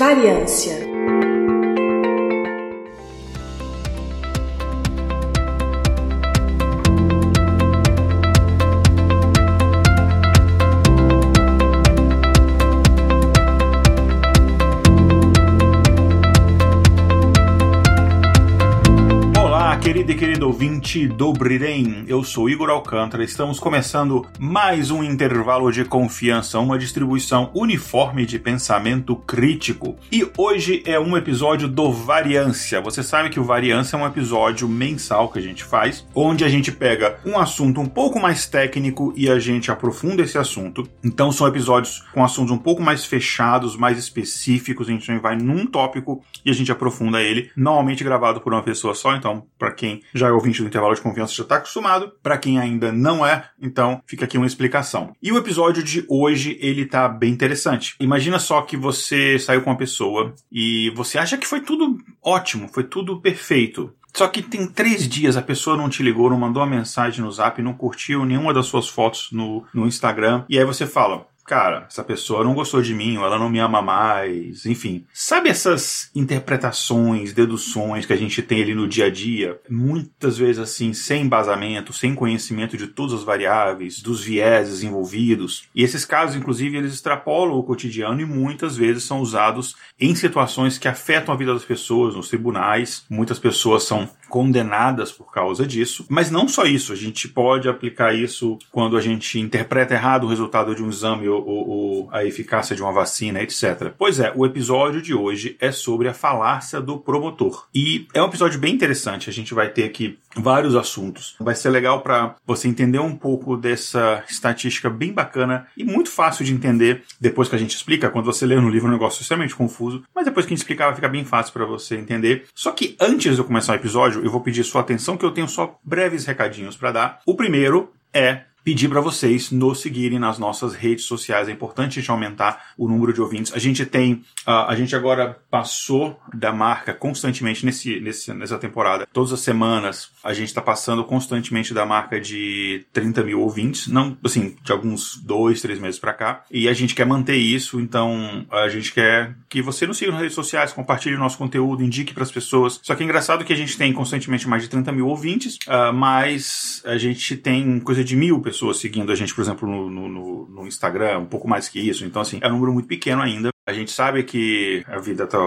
Variância. Olá, querida e querido ouvinte do Brilhem, eu sou Igor Alcântara. Estamos começando mais um Intervalo de Confiança, uma distribuição uniforme de pensamento crítico. E hoje é um episódio do Variância. Você sabe que o Variância é um episódio mensal que a gente faz, onde a gente pega um assunto um pouco mais técnico e a gente aprofunda esse assunto. Então são episódios com assuntos um pouco mais fechados, mais específicos. A gente vai num tópico e a gente aprofunda ele, normalmente gravado por uma pessoa só, então para quem já é ouvinte do Intervalo de Confiança já está acostumado. Para quem ainda não é, então fica aqui uma explicação. E o episódio de hoje, ele tá bem interessante. Imagina só que você saiu com uma pessoa e você acha que foi tudo ótimo, foi tudo perfeito. Só que tem 3 dias a pessoa não te ligou, não mandou uma mensagem no Zap, não curtiu nenhuma das suas fotos no Instagram. E aí você fala: cara, essa pessoa não gostou de mim, ou ela não me ama mais, enfim. Sabe essas interpretações, deduções que a gente tem ali no dia a dia? Muitas vezes assim, sem embasamento, sem conhecimento de todas as variáveis, dos vieses envolvidos. E esses casos, inclusive, eles extrapolam o cotidiano e muitas vezes são usados em situações que afetam a vida das pessoas, nos tribunais. Muitas pessoas são condenadas por causa disso. Mas não só isso, a gente pode aplicar isso quando a gente interpreta errado o resultado de um exame ou a eficácia de uma vacina, etc. Pois é, o episódio de hoje é sobre a falácia do promotor. E é um episódio bem interessante, a gente vai ter aqui vários assuntos. Vai ser legal para você entender um pouco dessa estatística bem bacana e muito fácil de entender depois que a gente explica. Quando você lê no livro é um negócio extremamente confuso, mas depois que a gente explicar vai ficar bem fácil para você entender. Só que antes de eu começar o episódio, eu vou pedir sua atenção, que eu tenho só breves recadinhos para dar. O primeiro é pedir para vocês nos seguirem nas nossas redes sociais. É importante a gente aumentar o número de ouvintes. A gente agora passou da marca constantemente nessa temporada. Todas as semanas a gente está passando constantemente da marca de 30 mil ouvintes. Não, assim, de alguns 2, 3 meses para cá. E a gente quer manter isso, então a gente quer que você nos siga nas redes sociais, compartilhe o nosso conteúdo, indique para as pessoas. Só que é engraçado que a gente tem constantemente mais de 30 mil ouvintes, mas a gente tem coisa de 1.000 pessoas seguindo a gente, por exemplo, no Instagram, um pouco mais que isso. Então, assim, é um número muito pequeno ainda. A gente sabe que a vida está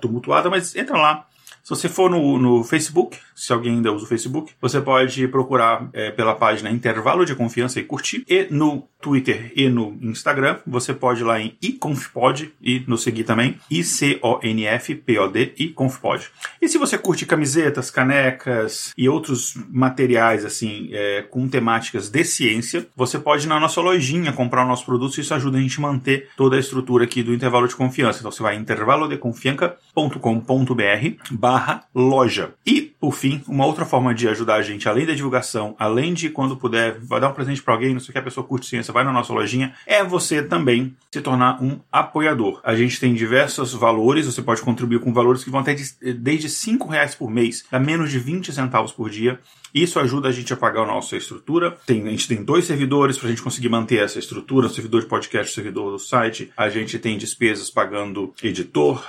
tumultuada, mas entra lá. Se você for no Facebook, se alguém ainda usa o Facebook, você pode procurar pela página Intervalo de Confiança e curtir. E no Twitter e no Instagram, você pode ir lá em iconfpod e nos seguir também. ICONFPOD, iconfpod. E se você curte camisetas, canecas e outros materiais assim com temáticas de ciência, você pode ir na nossa lojinha comprar o nosso produto. Isso ajuda a gente a manter toda a estrutura aqui do Intervalo de Confiança. Então você vai em intervalodeconfianca.com.br/loja. E, por fim, uma outra forma de ajudar a gente, além da divulgação, além de, quando puder, vai dar um presente para alguém, não sei o que, a pessoa curte ciência, vai na nossa lojinha, é você também se tornar um apoiador. A gente tem diversos valores, você pode contribuir com valores que vão até desde R$5 por mês, a menos de 20 centavos por dia. Isso ajuda a gente a pagar a nossa estrutura. A gente tem 2 servidores para a gente conseguir manter essa estrutura, o servidor de podcast, o servidor do site. A gente tem despesas pagando editor,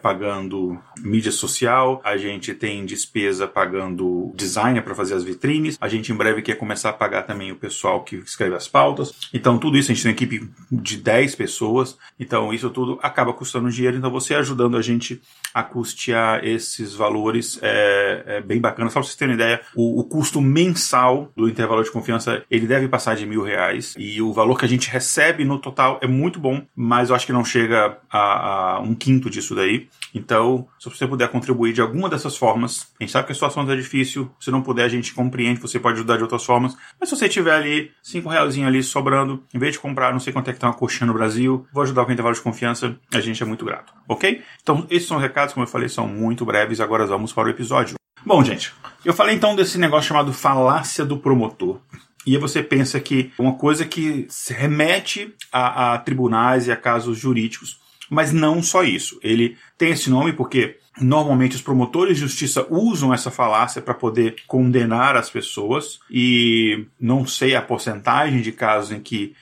pagando mídia social, a gente tem despesa pagando designer para fazer as vitrines, a gente em breve quer começar a pagar também o pessoal que escreve as pautas. Então tudo isso, a gente tem uma equipe de 10 pessoas, então isso tudo acaba custando dinheiro, então você ajudando a gente a custear esses valores é bem bacana. Só para vocês terem uma ideia, o custo mensal do Intervalo de Confiança, ele deve passar de R$1.000, e o valor que a gente recebe no total é muito bom, mas eu acho que não chega a 1/5 disso daí. Então, se você puder contribuir de alguma dessas formas, a gente sabe que a situação está difícil, se não puder a gente compreende, você pode ajudar de outras formas, mas se você tiver ali R$5 ali sobrando, em vez de comprar não sei quanto é que tá uma coxinha no Brasil, vou ajudar com o Intervalo de Confiança, a gente é muito grato, ok? Então, esses são os recados, como eu falei, são muito breves, agora vamos para o episódio. Bom, gente, eu falei então desse negócio chamado falácia do promotor. E aí você pensa que é uma coisa que se remete a tribunais e a casos jurídicos, mas não só isso. Ele tem esse nome porque Normalmente os promotores de justiça usam essa falácia para poder condenar as pessoas, e não sei a porcentagem de casos em que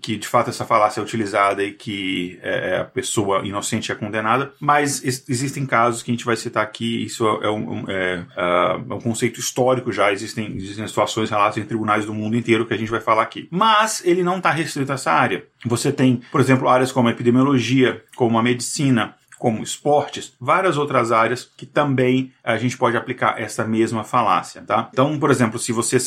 de fato essa falácia é utilizada e que a pessoa inocente é condenada, mas existem casos que a gente vai citar aqui. Isso é um conceito histórico já, existem situações, relatos em tribunais do mundo inteiro que a gente vai falar aqui. Mas ele não está restrito a essa área. Você tem, por exemplo, áreas como a epidemiologia, como a medicina, como esportes, várias outras áreas que também a gente pode aplicar essa mesma falácia, tá? Então, por exemplo, se você,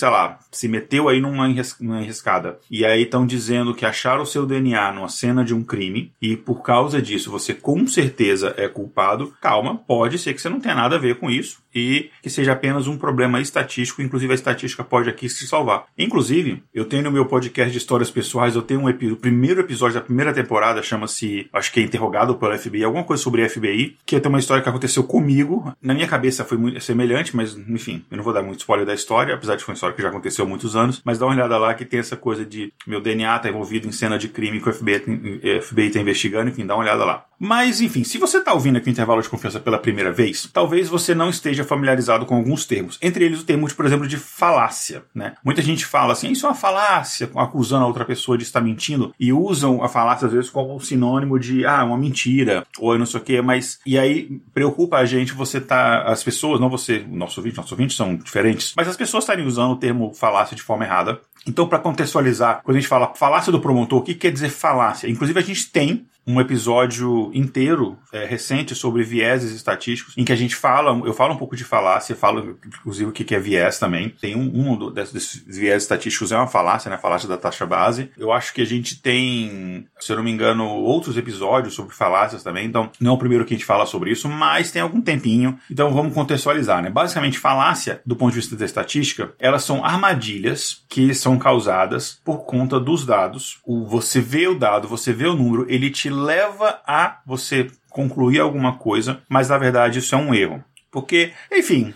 se meteu aí numa enrascada e aí estão dizendo que acharam o seu DNA numa cena de um crime e por causa disso você com certeza é culpado, calma, pode ser que você não tenha nada a ver com isso e que seja apenas um problema estatístico, inclusive a estatística pode aqui se salvar. Inclusive, eu tenho no meu podcast de histórias pessoais, eu tenho o primeiro episódio da primeira temporada, chama-se, acho que é Interrogado pelo FBI, alguma coisa sobre FBI, que tem uma história que aconteceu comigo. Na minha cabeça foi muito semelhante, mas enfim, eu não vou dar muito spoiler da história, apesar de ser uma história que já aconteceu há muitos anos, mas dá uma olhada lá que tem essa coisa de meu DNA tá envolvido em cena de crime que o FBI tá investigando, enfim, dá uma olhada lá. Mas enfim, se você tá ouvindo aqui o Intervalo de Confiança pela primeira vez, talvez você não esteja familiarizado com alguns termos, entre eles o termo, por exemplo, de falácia, né? Muita gente fala assim, isso é uma falácia, acusando a outra pessoa de estar mentindo, e usam a falácia às vezes como um sinônimo de, uma mentira, ou eu não sei o que, mas, e aí preocupa a gente você tá, as pessoas, não você, nossos ouvintes são diferentes, mas as pessoas estarem usando o termo falácia de forma errada. Então, para contextualizar, quando a gente fala falácia do promotor, o que quer dizer falácia? Inclusive, a gente tem um episódio inteiro recente sobre vieses estatísticos, em que a gente fala, eu falo um pouco de falácia, falo inclusive o que é viés também. Tem um desses vieses estatísticos é uma falácia, né? Falácia da taxa base. Eu acho que a gente tem, se eu não me engano, outros episódios sobre falácias também, então não é o primeiro que a gente fala sobre isso, mas tem algum tempinho, então vamos contextualizar, né? Basicamente, falácia, do ponto de vista da estatística, elas são armadilhas que são causadas por conta dos dados. Você vê o dado, você vê o número, ele te leva a você concluir alguma coisa, mas na verdade isso é um erro. Porque, enfim,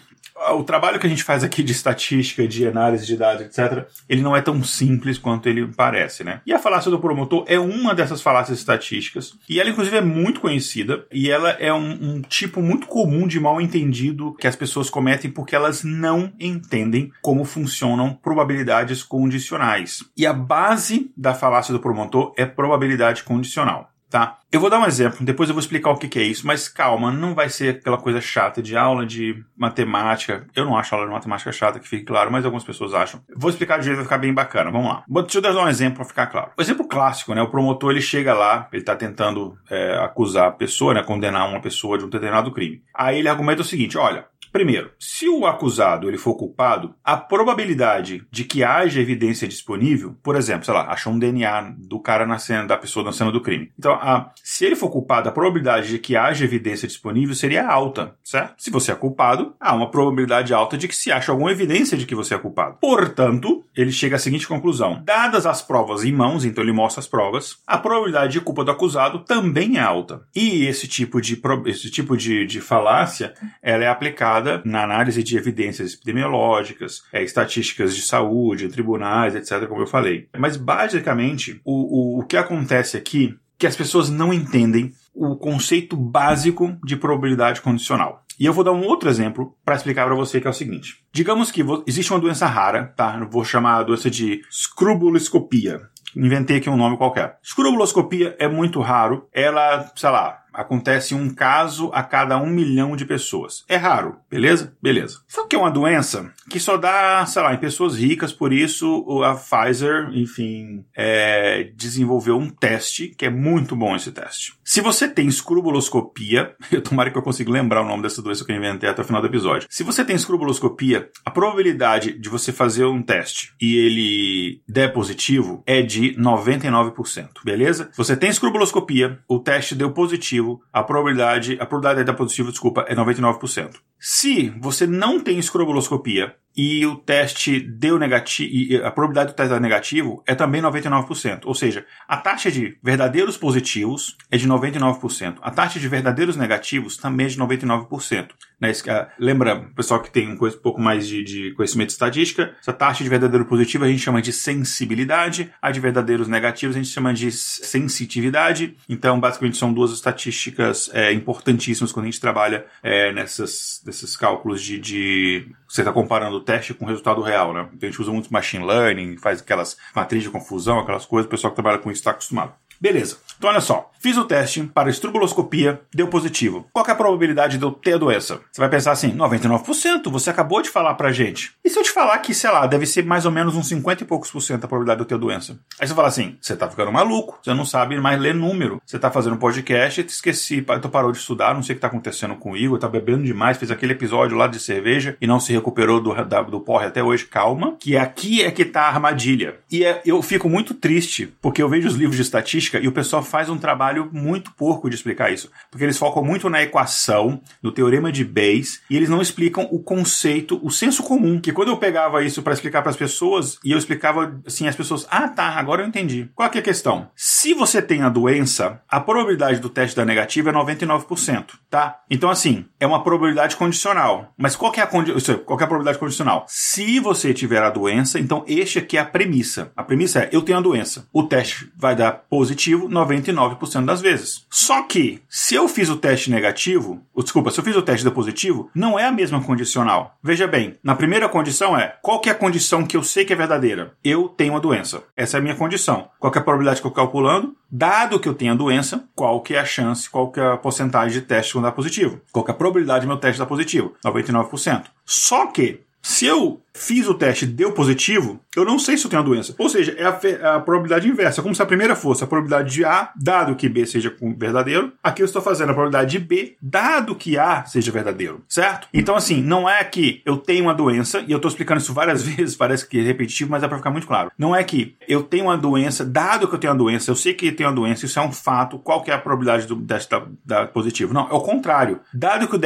o trabalho que a gente faz aqui de estatística, de análise de dados, etc., ele não é tão simples quanto ele parece, né? E a falácia do promotor é uma dessas falácias estatísticas, e ela, inclusive, é muito conhecida, e ela é um tipo muito comum de mal-entendido que as pessoas cometem porque elas não entendem como funcionam probabilidades condicionais. E a base da falácia do promotor é probabilidade condicional. Tá? Eu vou dar um exemplo, depois eu vou explicar o que é isso, mas calma, não vai ser aquela coisa chata de aula de matemática. Eu não acho aula de matemática chata, que fique claro, mas algumas pessoas acham. Vou explicar de jeito que vai ficar bem bacana, vamos lá. Deixa eu dar um exemplo para ficar claro. O exemplo clássico, né? O promotor, ele chega lá, ele tá tentando acusar a pessoa, né? Condenar uma pessoa de um determinado crime. Aí ele argumenta o seguinte, olha, primeiro, se o acusado ele for culpado, a probabilidade de que haja evidência disponível, por exemplo, sei lá, achou um DNA do cara na cena, da pessoa na cena do crime. Então, se ele for culpado, a probabilidade de que haja evidência disponível seria alta, certo? Se você é culpado, há uma probabilidade alta de que se ache alguma evidência de que você é culpado. Portanto, ele chega à seguinte conclusão. Dadas as provas em mãos, então ele mostra as provas, a probabilidade de culpa do acusado também é alta. E esse tipo de falácia, ela é aplicada na análise de evidências epidemiológicas, estatísticas de saúde, tribunais, etc., como eu falei. Mas, basicamente, o que acontece aqui é que as pessoas não entendem o conceito básico de probabilidade condicional. E eu vou dar um outro exemplo para explicar para você, que é o seguinte. Digamos que existe uma doença rara, tá? Eu vou chamar a doença de escrobuloscopia. Inventei aqui um nome qualquer. Escrobuloscopia é muito raro. Ela, sei lá, acontece um caso a cada 1 milhão de pessoas. É raro, beleza? Beleza. Só que é uma doença que só dá, sei lá, em pessoas ricas, por isso a Pfizer, enfim, desenvolveu um teste, que é muito bom esse teste. Se você tem escrobuloscopia, eu tomara que eu consiga lembrar o nome dessa doença que eu inventei até o final do episódio. Se você tem escrobuloscopia, a probabilidade de você fazer um teste e ele der positivo é de 99%, beleza? Se você tem escrobuloscopia, o teste deu positivo, a probabilidade é dar positivo, é 99%. Se você não tem escrobuloscopia e o teste deu negativo, a probabilidade do teste dar negativo é também 99%. Ou seja, a taxa de verdadeiros positivos é de 99%. A taxa de verdadeiros negativos também é de 99%. Né? Lembra, pessoal que tem um pouco mais de conhecimento de estatística, essa taxa de verdadeiro positivo a gente chama de sensibilidade, a de verdadeiros negativos a gente chama de sensitividade. Então, basicamente, são duas estatísticas importantíssimas quando a gente trabalha nesses cálculos de você está comparando o teste com o resultado real, né? A gente usa muito machine learning, faz aquelas matrizes de confusão, aquelas coisas, o pessoal que trabalha com isso está acostumado. Beleza. Então, olha só. Fiz o teste para estrobuloscopia, deu positivo. Qual que é a probabilidade de eu ter a doença? Você vai pensar assim, 99%, você acabou de falar pra gente. E se eu te falar que, sei lá, deve ser mais ou menos uns 50 e poucos por cento a probabilidade de eu ter a doença? Aí você fala assim, você tá ficando maluco, você não sabe mais ler número. Você tá fazendo um podcast, esqueci, tu parou de estudar, não sei o que tá acontecendo com o Igor, tá bebendo demais, fez aquele episódio lá de cerveja e não se recuperou do porre até hoje. Calma, que aqui é que tá a armadilha. E eu fico muito triste, porque eu vejo os livros de estatística e o pessoal faz um trabalho muito porco de explicar isso, porque eles focam muito na equação, no teorema de Bayes, e eles não explicam o conceito, o senso comum, que quando eu pegava isso para explicar para as pessoas, e eu explicava assim, as pessoas, ah tá, agora eu entendi. Qual que é a questão? Se você tem a doença, a probabilidade do teste dar negativo é 99%, tá? Então assim, é uma probabilidade condicional, mas qual que é a probabilidade condicional? Se você tiver a doença, então este aqui é a premissa. A premissa é, eu tenho a doença, o teste vai dar positivo 99% das vezes. Só que, se eu fiz o teste negativo, se eu fiz o teste positivo, não é a mesma condicional. Veja bem, na primeira condição é, qual que é a condição que eu sei que é verdadeira? Eu tenho a doença. Essa é a minha condição. Qual que é a probabilidade que eu estou calculando? Dado que eu tenho a doença, qual que é a chance, qual que é a porcentagem de teste quando dá positivo? Qual que é a probabilidade do meu teste dar positivo? 99%. Só que, se eu fiz o teste e deu positivo, eu não sei se eu tenho a doença. Ou seja, é a probabilidade inversa. Como se a primeira fosse a probabilidade de A, dado que B seja verdadeiro. Aqui eu estou fazendo a probabilidade de B, dado que A seja verdadeiro. Certo? Então, assim, não é que eu tenho uma doença, e eu estou explicando isso várias vezes, parece que é repetitivo, mas é para ficar muito claro. Não é que eu tenho uma doença, dado que eu tenho a doença, eu sei que eu tenho a doença, isso é um fato, qual que é a probabilidade do teste dar positivo? Não, é o contrário. Dado que o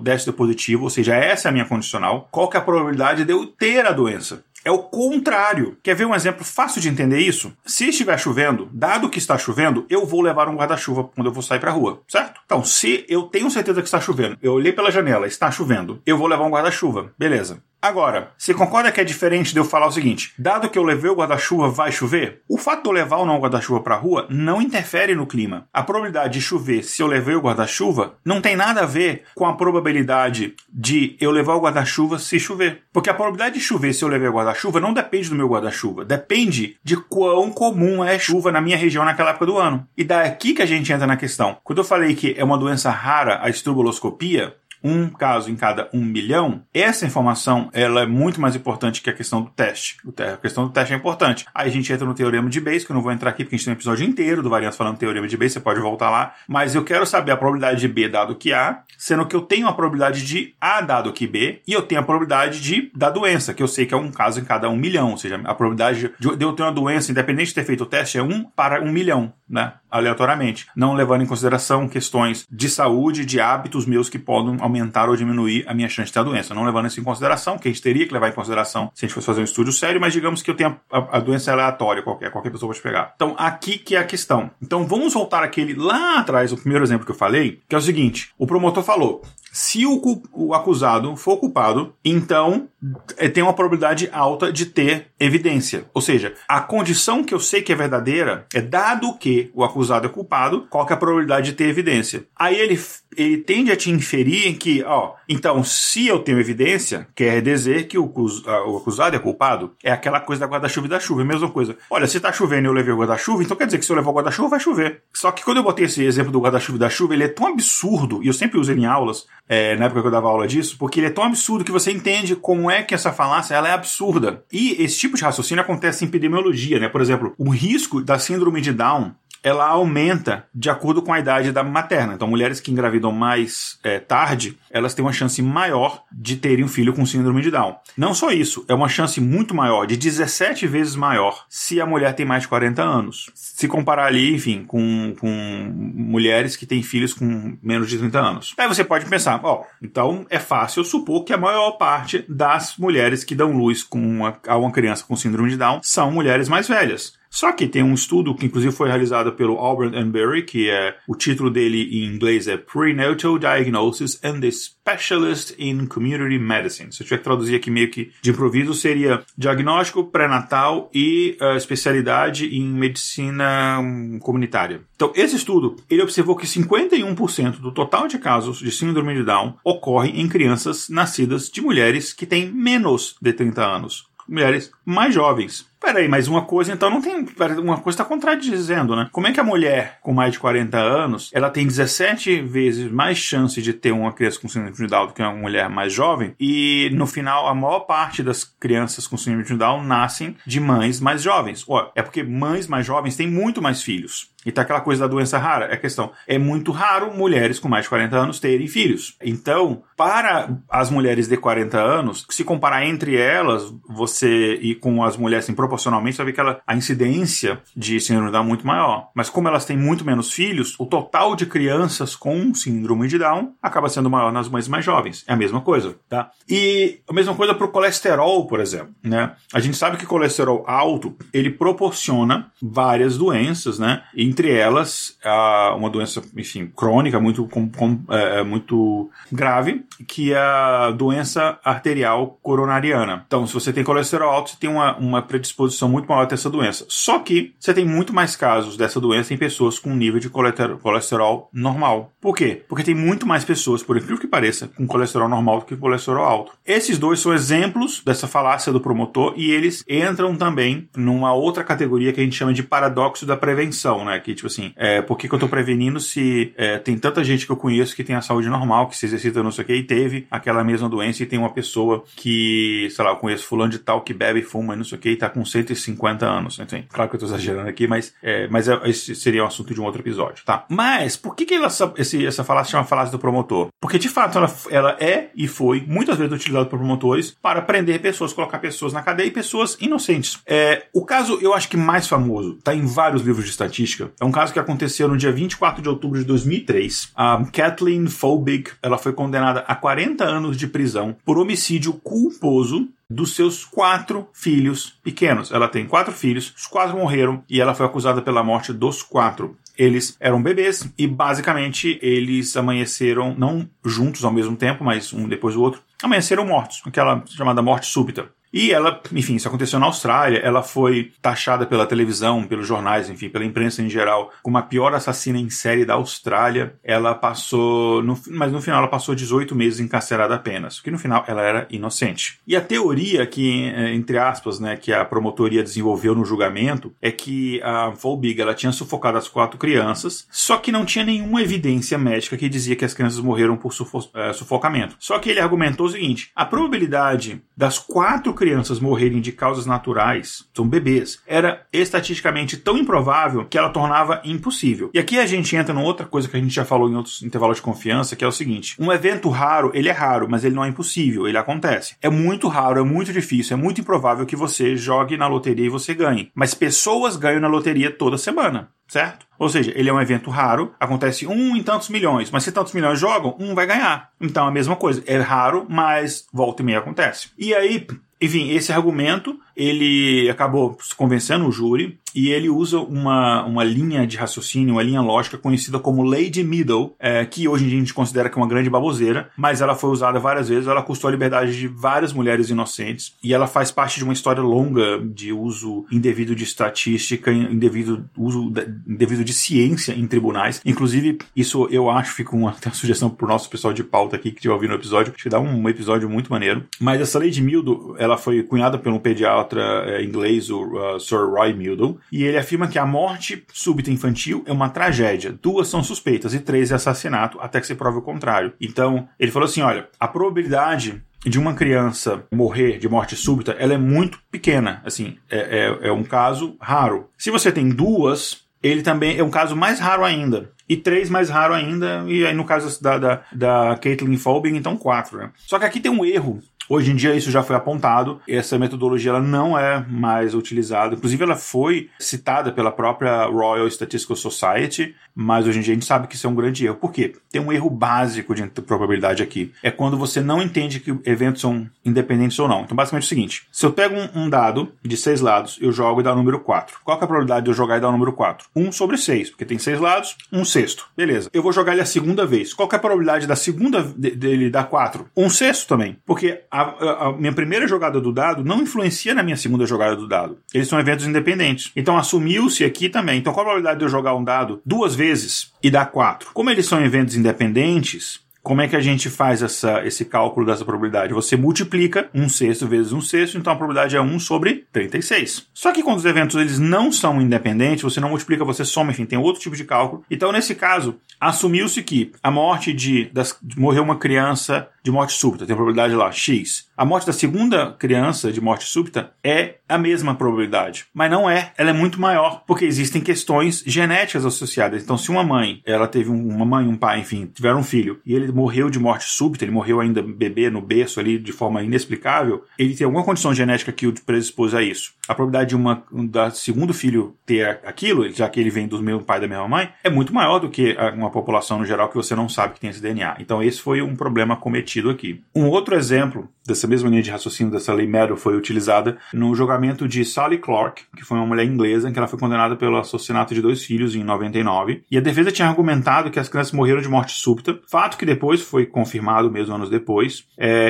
teste deu positivo, ou seja, essa é a minha condicional, qual que é a probabilidade de eu ter a doença? É o contrário. Quer ver um exemplo fácil de entender isso? Se estiver chovendo, dado que está chovendo, eu vou levar um guarda-chuva quando eu vou sair para a rua, certo? Então, se eu tenho certeza que está chovendo, eu olhei pela janela, está chovendo, eu vou levar um guarda-chuva. Beleza. Agora, você concorda que é diferente de eu falar o seguinte, dado que eu levei o guarda-chuva, vai chover? O fato de eu levar ou não o guarda-chuva para a rua não interfere no clima. A probabilidade de chover se eu levei o guarda-chuva não tem nada a ver com a probabilidade de eu levar o guarda-chuva se chover. Porque a probabilidade de chover se eu levei o guarda-chuva não depende do meu guarda-chuva, depende de quão comum é chuva na minha região naquela época do ano. E daqui que a gente entra na questão. Quando eu falei que é uma doença rara a estrobuloscopia, um caso em cada 1 milhão, essa informação ela é muito mais importante que a questão do teste. A questão do teste é importante. Aí a gente entra no Teorema de Bayes, que eu não vou entrar aqui porque a gente tem um episódio inteiro do Variância falando do Teorema de Bayes, você pode voltar lá. Mas eu quero saber a probabilidade de B dado que A, sendo que eu tenho a probabilidade de A dado que B, e eu tenho a probabilidade da doença, que eu sei que é um caso em cada 1 milhão. Ou seja, a probabilidade de eu ter uma doença, independente de ter feito o teste, é 1 para 1 milhão, né? Aleatoriamente. Não levando em consideração questões de saúde, de hábitos meus que podem aumentar ou diminuir a minha chance de ter a doença. Não levando isso em consideração, que a gente teria que levar em consideração se a gente fosse fazer um estudo sério, mas digamos que eu tenha a doença aleatória, qualquer pessoa pode pegar. Então, aqui que é a questão. Então, vamos voltar àquele lá atrás, o primeiro exemplo que eu falei, que é o seguinte, o promotor falou, se o acusado for culpado, então tem uma probabilidade alta de ter evidência. Ou seja, a condição que eu sei que é verdadeira é dado que o acusado é culpado, qual que é a probabilidade de ter evidência. Aí ele tende a te inferir que, então se eu tenho evidência, quer dizer que o acusado é culpado. É aquela coisa da guarda-chuva e da chuva, é a mesma coisa. Olha, se tá chovendo e eu levei o guarda-chuva, então quer dizer que se eu levar o guarda-chuva, vai chover. Só que quando eu botei esse exemplo do guarda-chuva e da chuva, ele é tão absurdo, e eu sempre uso ele em aulas, na época que eu dava aula disso, porque ele é tão absurdo que você entende como é que essa falácia ela é absurda. E esse tipo de raciocínio acontece em epidemiologia, né? Por exemplo, o risco da síndrome de Down ela aumenta de acordo com a idade da materna. Então, mulheres que engravidam mais tarde, elas têm uma chance maior de terem um filho com síndrome de Down. Não só isso, é uma chance muito maior, de 17 vezes maior, se a mulher tem mais de 40 anos. Se comparar ali, enfim, com mulheres que têm filhos com menos de 30 anos. Aí você pode pensar, então é fácil supor que a maior parte das mulheres que dão luz a uma criança com síndrome de Down são mulheres mais velhas. Só que tem um estudo que inclusive foi realizado pelo Albert and Berry, que é o título dele em inglês é Prenatal Diagnosis and the Specialist in Community Medicine. Se eu tiver que traduzir aqui meio que de improviso, seria diagnóstico pré-natal e especialidade em medicina comunitária. Então, esse estudo, ele observou que 51% do total de casos de síndrome de Down ocorrem em crianças nascidas de mulheres que têm menos de 30 anos. Mulheres mais jovens. Peraí, mas uma coisa, então não tem... Uma coisa está contradizendo, né? Como é que a mulher com mais de 40 anos, ela tem 17 vezes mais chance de ter uma criança com síndrome de Down do que uma mulher mais jovem? E, no final, a maior parte das crianças com síndrome de Down nascem de mães mais jovens. Ó, é porque mães mais jovens têm muito mais filhos. E tá aquela coisa da doença rara. É a questão. É muito raro mulheres com mais de 40 anos terem filhos. Então, para as mulheres de 40 anos, se comparar entre elas, você e com as mulheres em proporcionalmente, você vai ver que a incidência de síndrome de Down é muito maior. Mas como elas têm muito menos filhos, o total de crianças com síndrome de Down acaba sendo maior nas mães mais jovens. É a mesma coisa, tá? E a mesma coisa para o colesterol, por exemplo, né? A gente sabe que colesterol alto, ele proporciona várias doenças, né? Entre elas, uma doença, enfim, crônica, muito grave, que é a doença arterial coronariana. Então, se você tem colesterol alto, você tem uma predisposição muito maior a ter essa doença. Só que você tem muito mais casos dessa doença em pessoas com nível de colesterol normal. Por quê? Porque tem muito mais pessoas, por incrível que pareça, com colesterol normal do que colesterol alto. Esses dois são exemplos dessa falácia do promotor e eles entram também numa outra categoria que a gente chama de paradoxo da prevenção, né? Que tipo assim, por que eu tô prevenindo se tem tanta gente que eu conheço que tem a saúde normal, que se exercita não sei o que e teve aquela mesma doença e tem uma pessoa que, sei lá, eu conheço fulano de tal que bebe, fuma e não sei o que e tá com 150 anos, enfim. Claro que eu tô exagerando aqui, mas esse seria um assunto de um outro episódio, tá? Mas, por que essa falácia chama falácia do promotor? Porque, de fato, ela é e foi muitas vezes utilizada por promotores para prender pessoas, colocar pessoas na cadeia e pessoas inocentes. O caso, eu acho que mais famoso, tá em vários livros de estatística, é um caso que aconteceu no dia 24 de outubro de 2003. A Kathleen Folbigg, ela foi condenada a 40 anos de prisão por homicídio culposo dos seus 4 filhos pequenos. Ela tem 4 filhos, os 4 morreram e ela foi acusada pela morte dos 4. Eles eram bebês e basicamente eles amanheceram, não juntos ao mesmo tempo, mas um depois do outro, amanheceram mortos, aquela chamada morte súbita. E ela, enfim, isso aconteceu na Austrália, ela foi taxada pela televisão, pelos jornais, enfim, pela imprensa em geral, como a pior assassina em série da Austrália. Ela passou, mas no final ela passou 18 meses encarcerada apenas, porque no final ela era inocente. E a teoria que, entre aspas, né, que a promotoria desenvolveu no julgamento é que a Folbigg, ela tinha sufocado as 4 crianças, só que não tinha nenhuma evidência médica que dizia que as crianças morreram por sufocamento. Só que ele argumentou o seguinte, a probabilidade das 4 crianças morrerem de causas naturais, são bebês, era estatisticamente tão improvável que ela tornava impossível. E aqui a gente entra numa outra coisa que a gente já falou em outros intervalos de confiança, que é o seguinte, um evento raro, ele é raro, mas ele não é impossível, ele acontece. É muito raro, é muito difícil, é muito improvável que você jogue na loteria e você ganhe. Mas pessoas ganham na loteria toda semana, certo? Ou seja, ele é um evento raro, acontece um em tantos milhões, mas se tantos milhões jogam, um vai ganhar. Então é a mesma coisa, é raro, mas volta e meia acontece. E aí, enfim, esse argumento, ele acabou convencendo o júri e ele usa uma linha de raciocínio, uma linha lógica conhecida como Lei de Meadow, que hoje em dia a gente considera que é uma grande baboseira, mas ela foi usada várias vezes, ela custou a liberdade de várias mulheres inocentes e ela faz parte de uma história longa de uso indevido de estatística, indevido de ciência em tribunais. Inclusive, isso eu acho, fica até uma sugestão pro nosso pessoal de pauta aqui que estiver ouvindo o episódio, acho que dá um episódio muito maneiro. Mas essa Lei de Meadow, ela foi cunhada por um pediatra inglês, o Sir Roy Meadow, e ele afirma que a morte súbita infantil é uma tragédia. 2 são suspeitas e 3 é assassinato, até que se prove o contrário. Então, ele falou assim, olha, a probabilidade de uma criança morrer de morte súbita, ela é muito pequena, assim, é um caso raro. Se você tem 2... ele também é um caso mais raro ainda. E 3 mais raro ainda, e aí no caso da Kathleen Folbigg, então 4, né? Só que aqui tem um erro. Hoje em dia isso já foi apontado, essa metodologia ela não é mais utilizada, inclusive ela foi citada pela própria Royal Statistical Society, mas hoje em dia a gente sabe que isso é um grande erro. Por quê? Tem um erro básico de probabilidade aqui, é quando você não entende que eventos são independentes ou não. Então basicamente é o seguinte, se eu pego um dado de 6 lados, eu jogo e dá o número 4. Qual que é a probabilidade de eu jogar e dar o número 4? 1/6, porque tem 6 lados, 1/6. Beleza, eu vou jogar ele a segunda vez. Qual que é a probabilidade da segunda dele dar 4? 1/6 também, porque a minha primeira jogada do dado não influencia na minha segunda jogada do dado. Eles são eventos independentes. Então assumiu-se aqui também. Então qual a probabilidade de eu jogar um dado 2 vezes e dar 4? Como eles são eventos independentes, como é que a gente faz esse cálculo dessa probabilidade? Você multiplica 1/6 vezes 1/6, então a probabilidade é 1/36. Só que quando os eventos eles não são independentes, você não multiplica, você soma, enfim, tem outro tipo de cálculo. Então, nesse caso, assumiu-se que a morte morreu uma criança de morte súbita, tem a probabilidade lá, X. A morte da segunda criança de morte súbita é a mesma probabilidade, mas não é, ela é muito maior, porque existem questões genéticas associadas. Então, se uma mãe, ela teve uma mãe, um pai, enfim, tiveram um filho, e ele morreu de morte súbita, ele morreu ainda bebê no berço ali de forma inexplicável, ele tem alguma condição genética que o predispôs a isso. A probabilidade de do segundo filho ter aquilo, já que ele vem do mesmo pai e da mesma mãe, é muito maior do que uma população no geral que você não sabe que tem esse DNA. Então, esse foi um problema cometido aqui. Um outro exemplo dessa mesma linha de raciocínio dessa lei Meadow foi utilizada no julgamento de Sally Clark, que foi uma mulher inglesa, que ela foi condenada pelo assassinato de 2 filhos em 99, e a defesa tinha argumentado que as crianças morreram de morte súbita, fato que depois foi confirmado mesmo anos depois,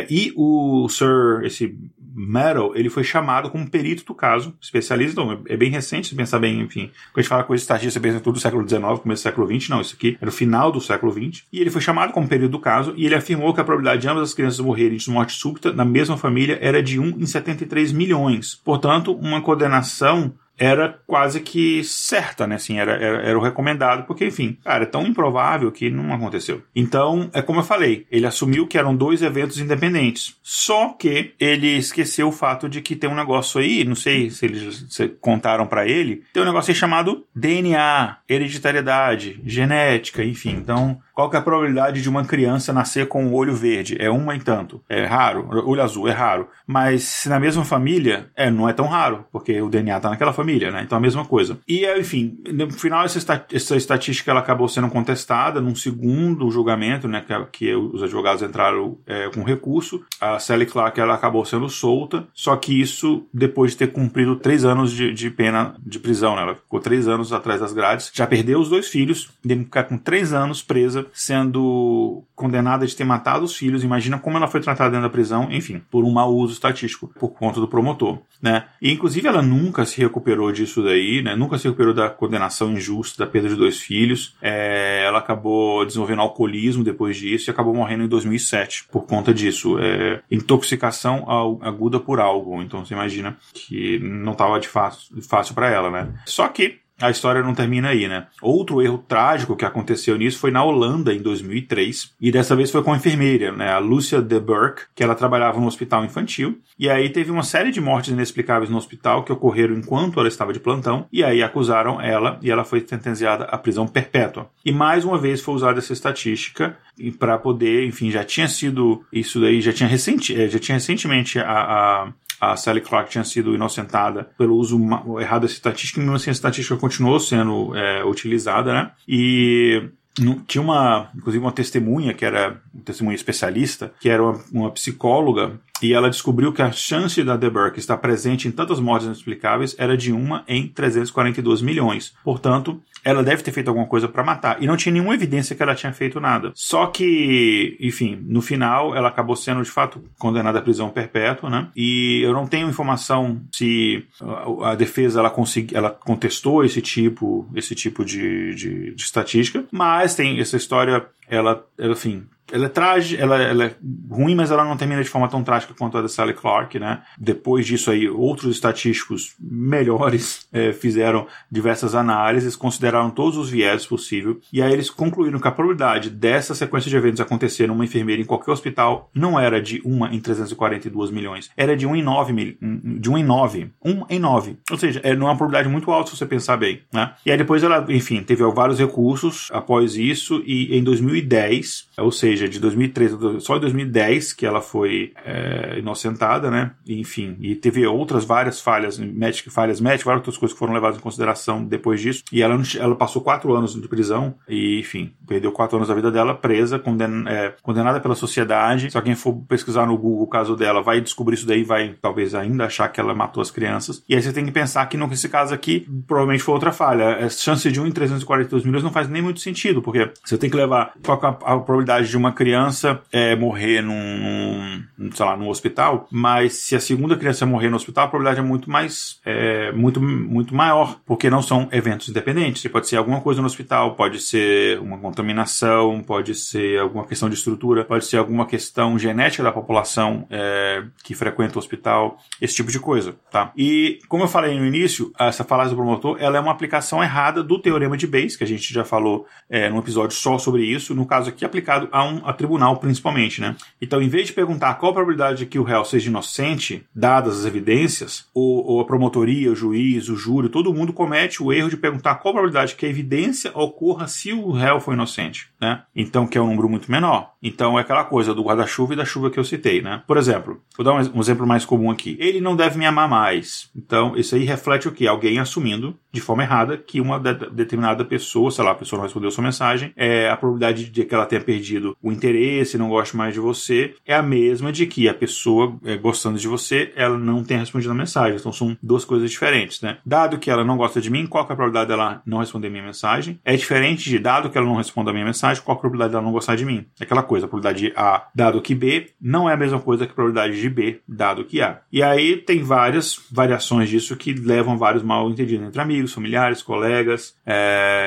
e o Sir, esse Meadow, ele foi chamado como perito do caso, especialista, então é bem recente, se pensar bem, enfim, quando a gente fala coisa de estatística, você pensa tudo do século XIX, começo do século XX, não, isso aqui era o final do século XX, e ele foi chamado como perito do caso, e ele afirmou que a probabilidade de ambas as crianças morrerem de morte súbita na mesma família era de 1 em 73 milhões, portanto, uma condenação era quase que certa, né? Assim, era o recomendado, porque, enfim, cara, é tão improvável que não aconteceu. Então, é como eu falei, ele assumiu que eram 2 eventos independentes. Só que ele esqueceu o fato de que tem um negócio aí, não sei se eles contaram pra ele, tem um negócio aí chamado DNA, hereditariedade, genética, enfim. Então, qual que é a probabilidade de uma criança nascer com o olho verde? É uma em tanto. É raro. Olho azul, é raro. Mas, se na mesma família, não é tão raro, porque o DNA tá naquela família. Né? Então a mesma coisa. E enfim, no final essa estatística ela acabou sendo contestada num segundo julgamento, né, que os advogados entraram com recurso. A Sally Clark ela acabou sendo solta, só que isso depois de ter cumprido 3 anos de pena de prisão, né? Ela ficou 3 anos atrás das grades, já perdeu os 2 filhos, deve ficar com 3 anos presa, sendo condenada de ter matado os filhos. Imagina como ela foi tratada dentro da prisão, enfim, por um mau uso estatístico por conta do promotor, né? E inclusive ela nunca se recuperou disso daí, né? Nunca se recuperou da condenação injusta, da perda de 2 filhos. Ela acabou desenvolvendo alcoolismo depois disso e acabou morrendo em 2007 por conta disso. Intoxicação aguda por álcool. Então você imagina que não estava de fácil para ela, né? Só que a história não termina aí, né? Outro erro trágico que aconteceu nisso foi na Holanda, em 2003, e dessa vez foi com a enfermeira, né? A Lucia de Berk, que ela trabalhava no hospital infantil, e aí teve uma série de mortes inexplicáveis no hospital que ocorreram enquanto ela estava de plantão, e aí acusaram ela, e ela foi sentenciada à prisão perpétua. E mais uma vez foi usada essa estatística para poder, enfim, já tinha sido isso daí, já tinha recentemente a Sally Clark tinha sido inocentada pelo uso errado dessa estatística, e assim, a estatística continuou sendo utilizada, né? E tinha inclusive uma testemunha, que era uma testemunha especialista, que era uma psicóloga, e ela descobriu que a chance da De Berk estar presente em tantas mortes inexplicáveis era de 1 em 342 milhões. Portanto, ela deve ter feito alguma coisa para matar. E não tinha nenhuma evidência que ela tinha feito nada. Só que, enfim, no final, ela acabou sendo, de fato, condenada à prisão perpétua, né? E eu não tenho informação se a defesa ela contestou esse tipo de estatística, mas tem essa história, ela enfim... Ela é trágica, ela é ruim, mas ela não termina de forma tão trágica quanto a da Sally Clark, né? Depois disso aí, outros estatísticos melhores fizeram diversas análises, consideraram todos os viés possíveis, e aí eles concluíram que a probabilidade dessa sequência de eventos acontecer numa enfermeira em qualquer hospital não era de 1 em 342 milhões, era de 1 em 9. Ou seja, não é uma probabilidade muito alta se você pensar bem, né? E aí depois ela, enfim, teve vários recursos após isso, e em 2010, ou seja, de 2013, só em 2010 que ela foi inocentada, né? Enfim, e teve outras várias falhas médicas, várias outras coisas que foram levadas em consideração depois disso, e ela passou 4 anos de prisão, e enfim, perdeu 4 anos da vida dela, presa, condenada pela sociedade. Só quem for pesquisar no Google o caso dela vai descobrir isso daí, vai talvez ainda achar que ela matou as crianças, e aí você tem que pensar que nesse caso aqui, provavelmente foi outra falha. A chance de 1 em 342 milhões não faz nem muito sentido, porque você tem que levar qual a probabilidade de uma criança morrer num hospital, mas se a segunda criança morrer no hospital, a probabilidade é muito maior, porque não são eventos independentes. Pode ser alguma coisa no hospital, pode ser uma contaminação, pode ser alguma questão de estrutura, pode ser alguma questão genética da população que frequenta o hospital, esse tipo de coisa, tá? E, como eu falei no início, essa falácia do promotor, ela é uma aplicação errada do Teorema de Bayes, que a gente já falou num episódio só sobre isso, no caso aqui aplicado a tribunal, principalmente, né? Então, em vez de perguntar qual a probabilidade de que o réu seja inocente, dadas as evidências, ou a promotoria, o juiz, o júri, todo mundo comete o erro de perguntar qual a probabilidade que a evidência ocorra se o réu for inocente, né? Então, que é um número muito menor. Então, é aquela coisa do guarda-chuva e da chuva que eu citei, né? Por exemplo, vou dar um exemplo mais comum aqui. Ele não deve me amar mais. Então, isso aí reflete o quê? Alguém assumindo, de forma errada, que uma determinada pessoa, sei lá, a pessoa não respondeu sua mensagem, a probabilidade de que ela tenha perdido o interesse, não gosto mais de você, é a mesma de que a pessoa gostando de você, ela não tenha respondido a mensagem. Então são duas coisas diferentes, né? Dado que ela não gosta de mim, qual que é a probabilidade dela não responder a minha mensagem? É diferente de dado que ela não responda a minha mensagem, qual a probabilidade dela não gostar de mim? É aquela coisa, a probabilidade de A dado que B não é a mesma coisa que a probabilidade de B dado que A. E aí tem várias variações disso que levam vários mal entendidos entre amigos, familiares, colegas,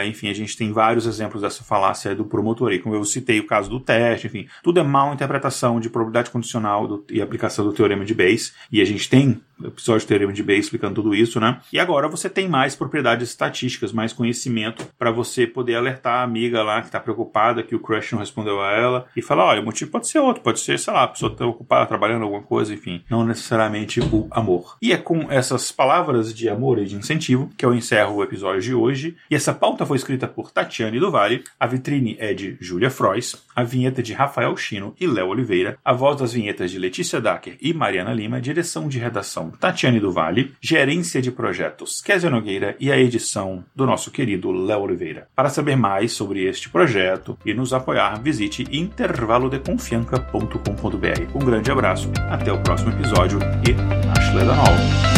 enfim, a gente tem vários exemplos dessa falácia do promotor. E como eu citei o caso do teste, enfim, tudo é mal interpretação de probabilidade condicional e aplicação do Teorema de Bayes, e a gente tem episódio do Teorema de Bayes explicando tudo isso, né? E agora você tem mais propriedades estatísticas, mais conhecimento para você poder alertar a amiga lá que está preocupada que o crush não respondeu a ela e falar, olha, o motivo pode ser outro, pode ser, sei lá, a pessoa está ocupada, trabalhando alguma coisa, enfim, não necessariamente o amor. E é com essas palavras de amor e de incentivo que eu encerro o episódio de hoje, e essa pauta foi escrita por Tatiane Duvalli, a vitrine é de Julia Frois, a vinheta de Rafael Chino e Léo Oliveira, a voz das vinhetas de Letícia Dacker e Mariana Lima, direção de redação Tatiane Duvalli, gerência de projetos Kézia Nogueira e a edição do nosso querido Léo Oliveira. Para saber mais sobre este projeto e nos apoiar, visite intervalodeconfianca.com.br. Um grande abraço, até o próximo episódio e Ashley da Nova.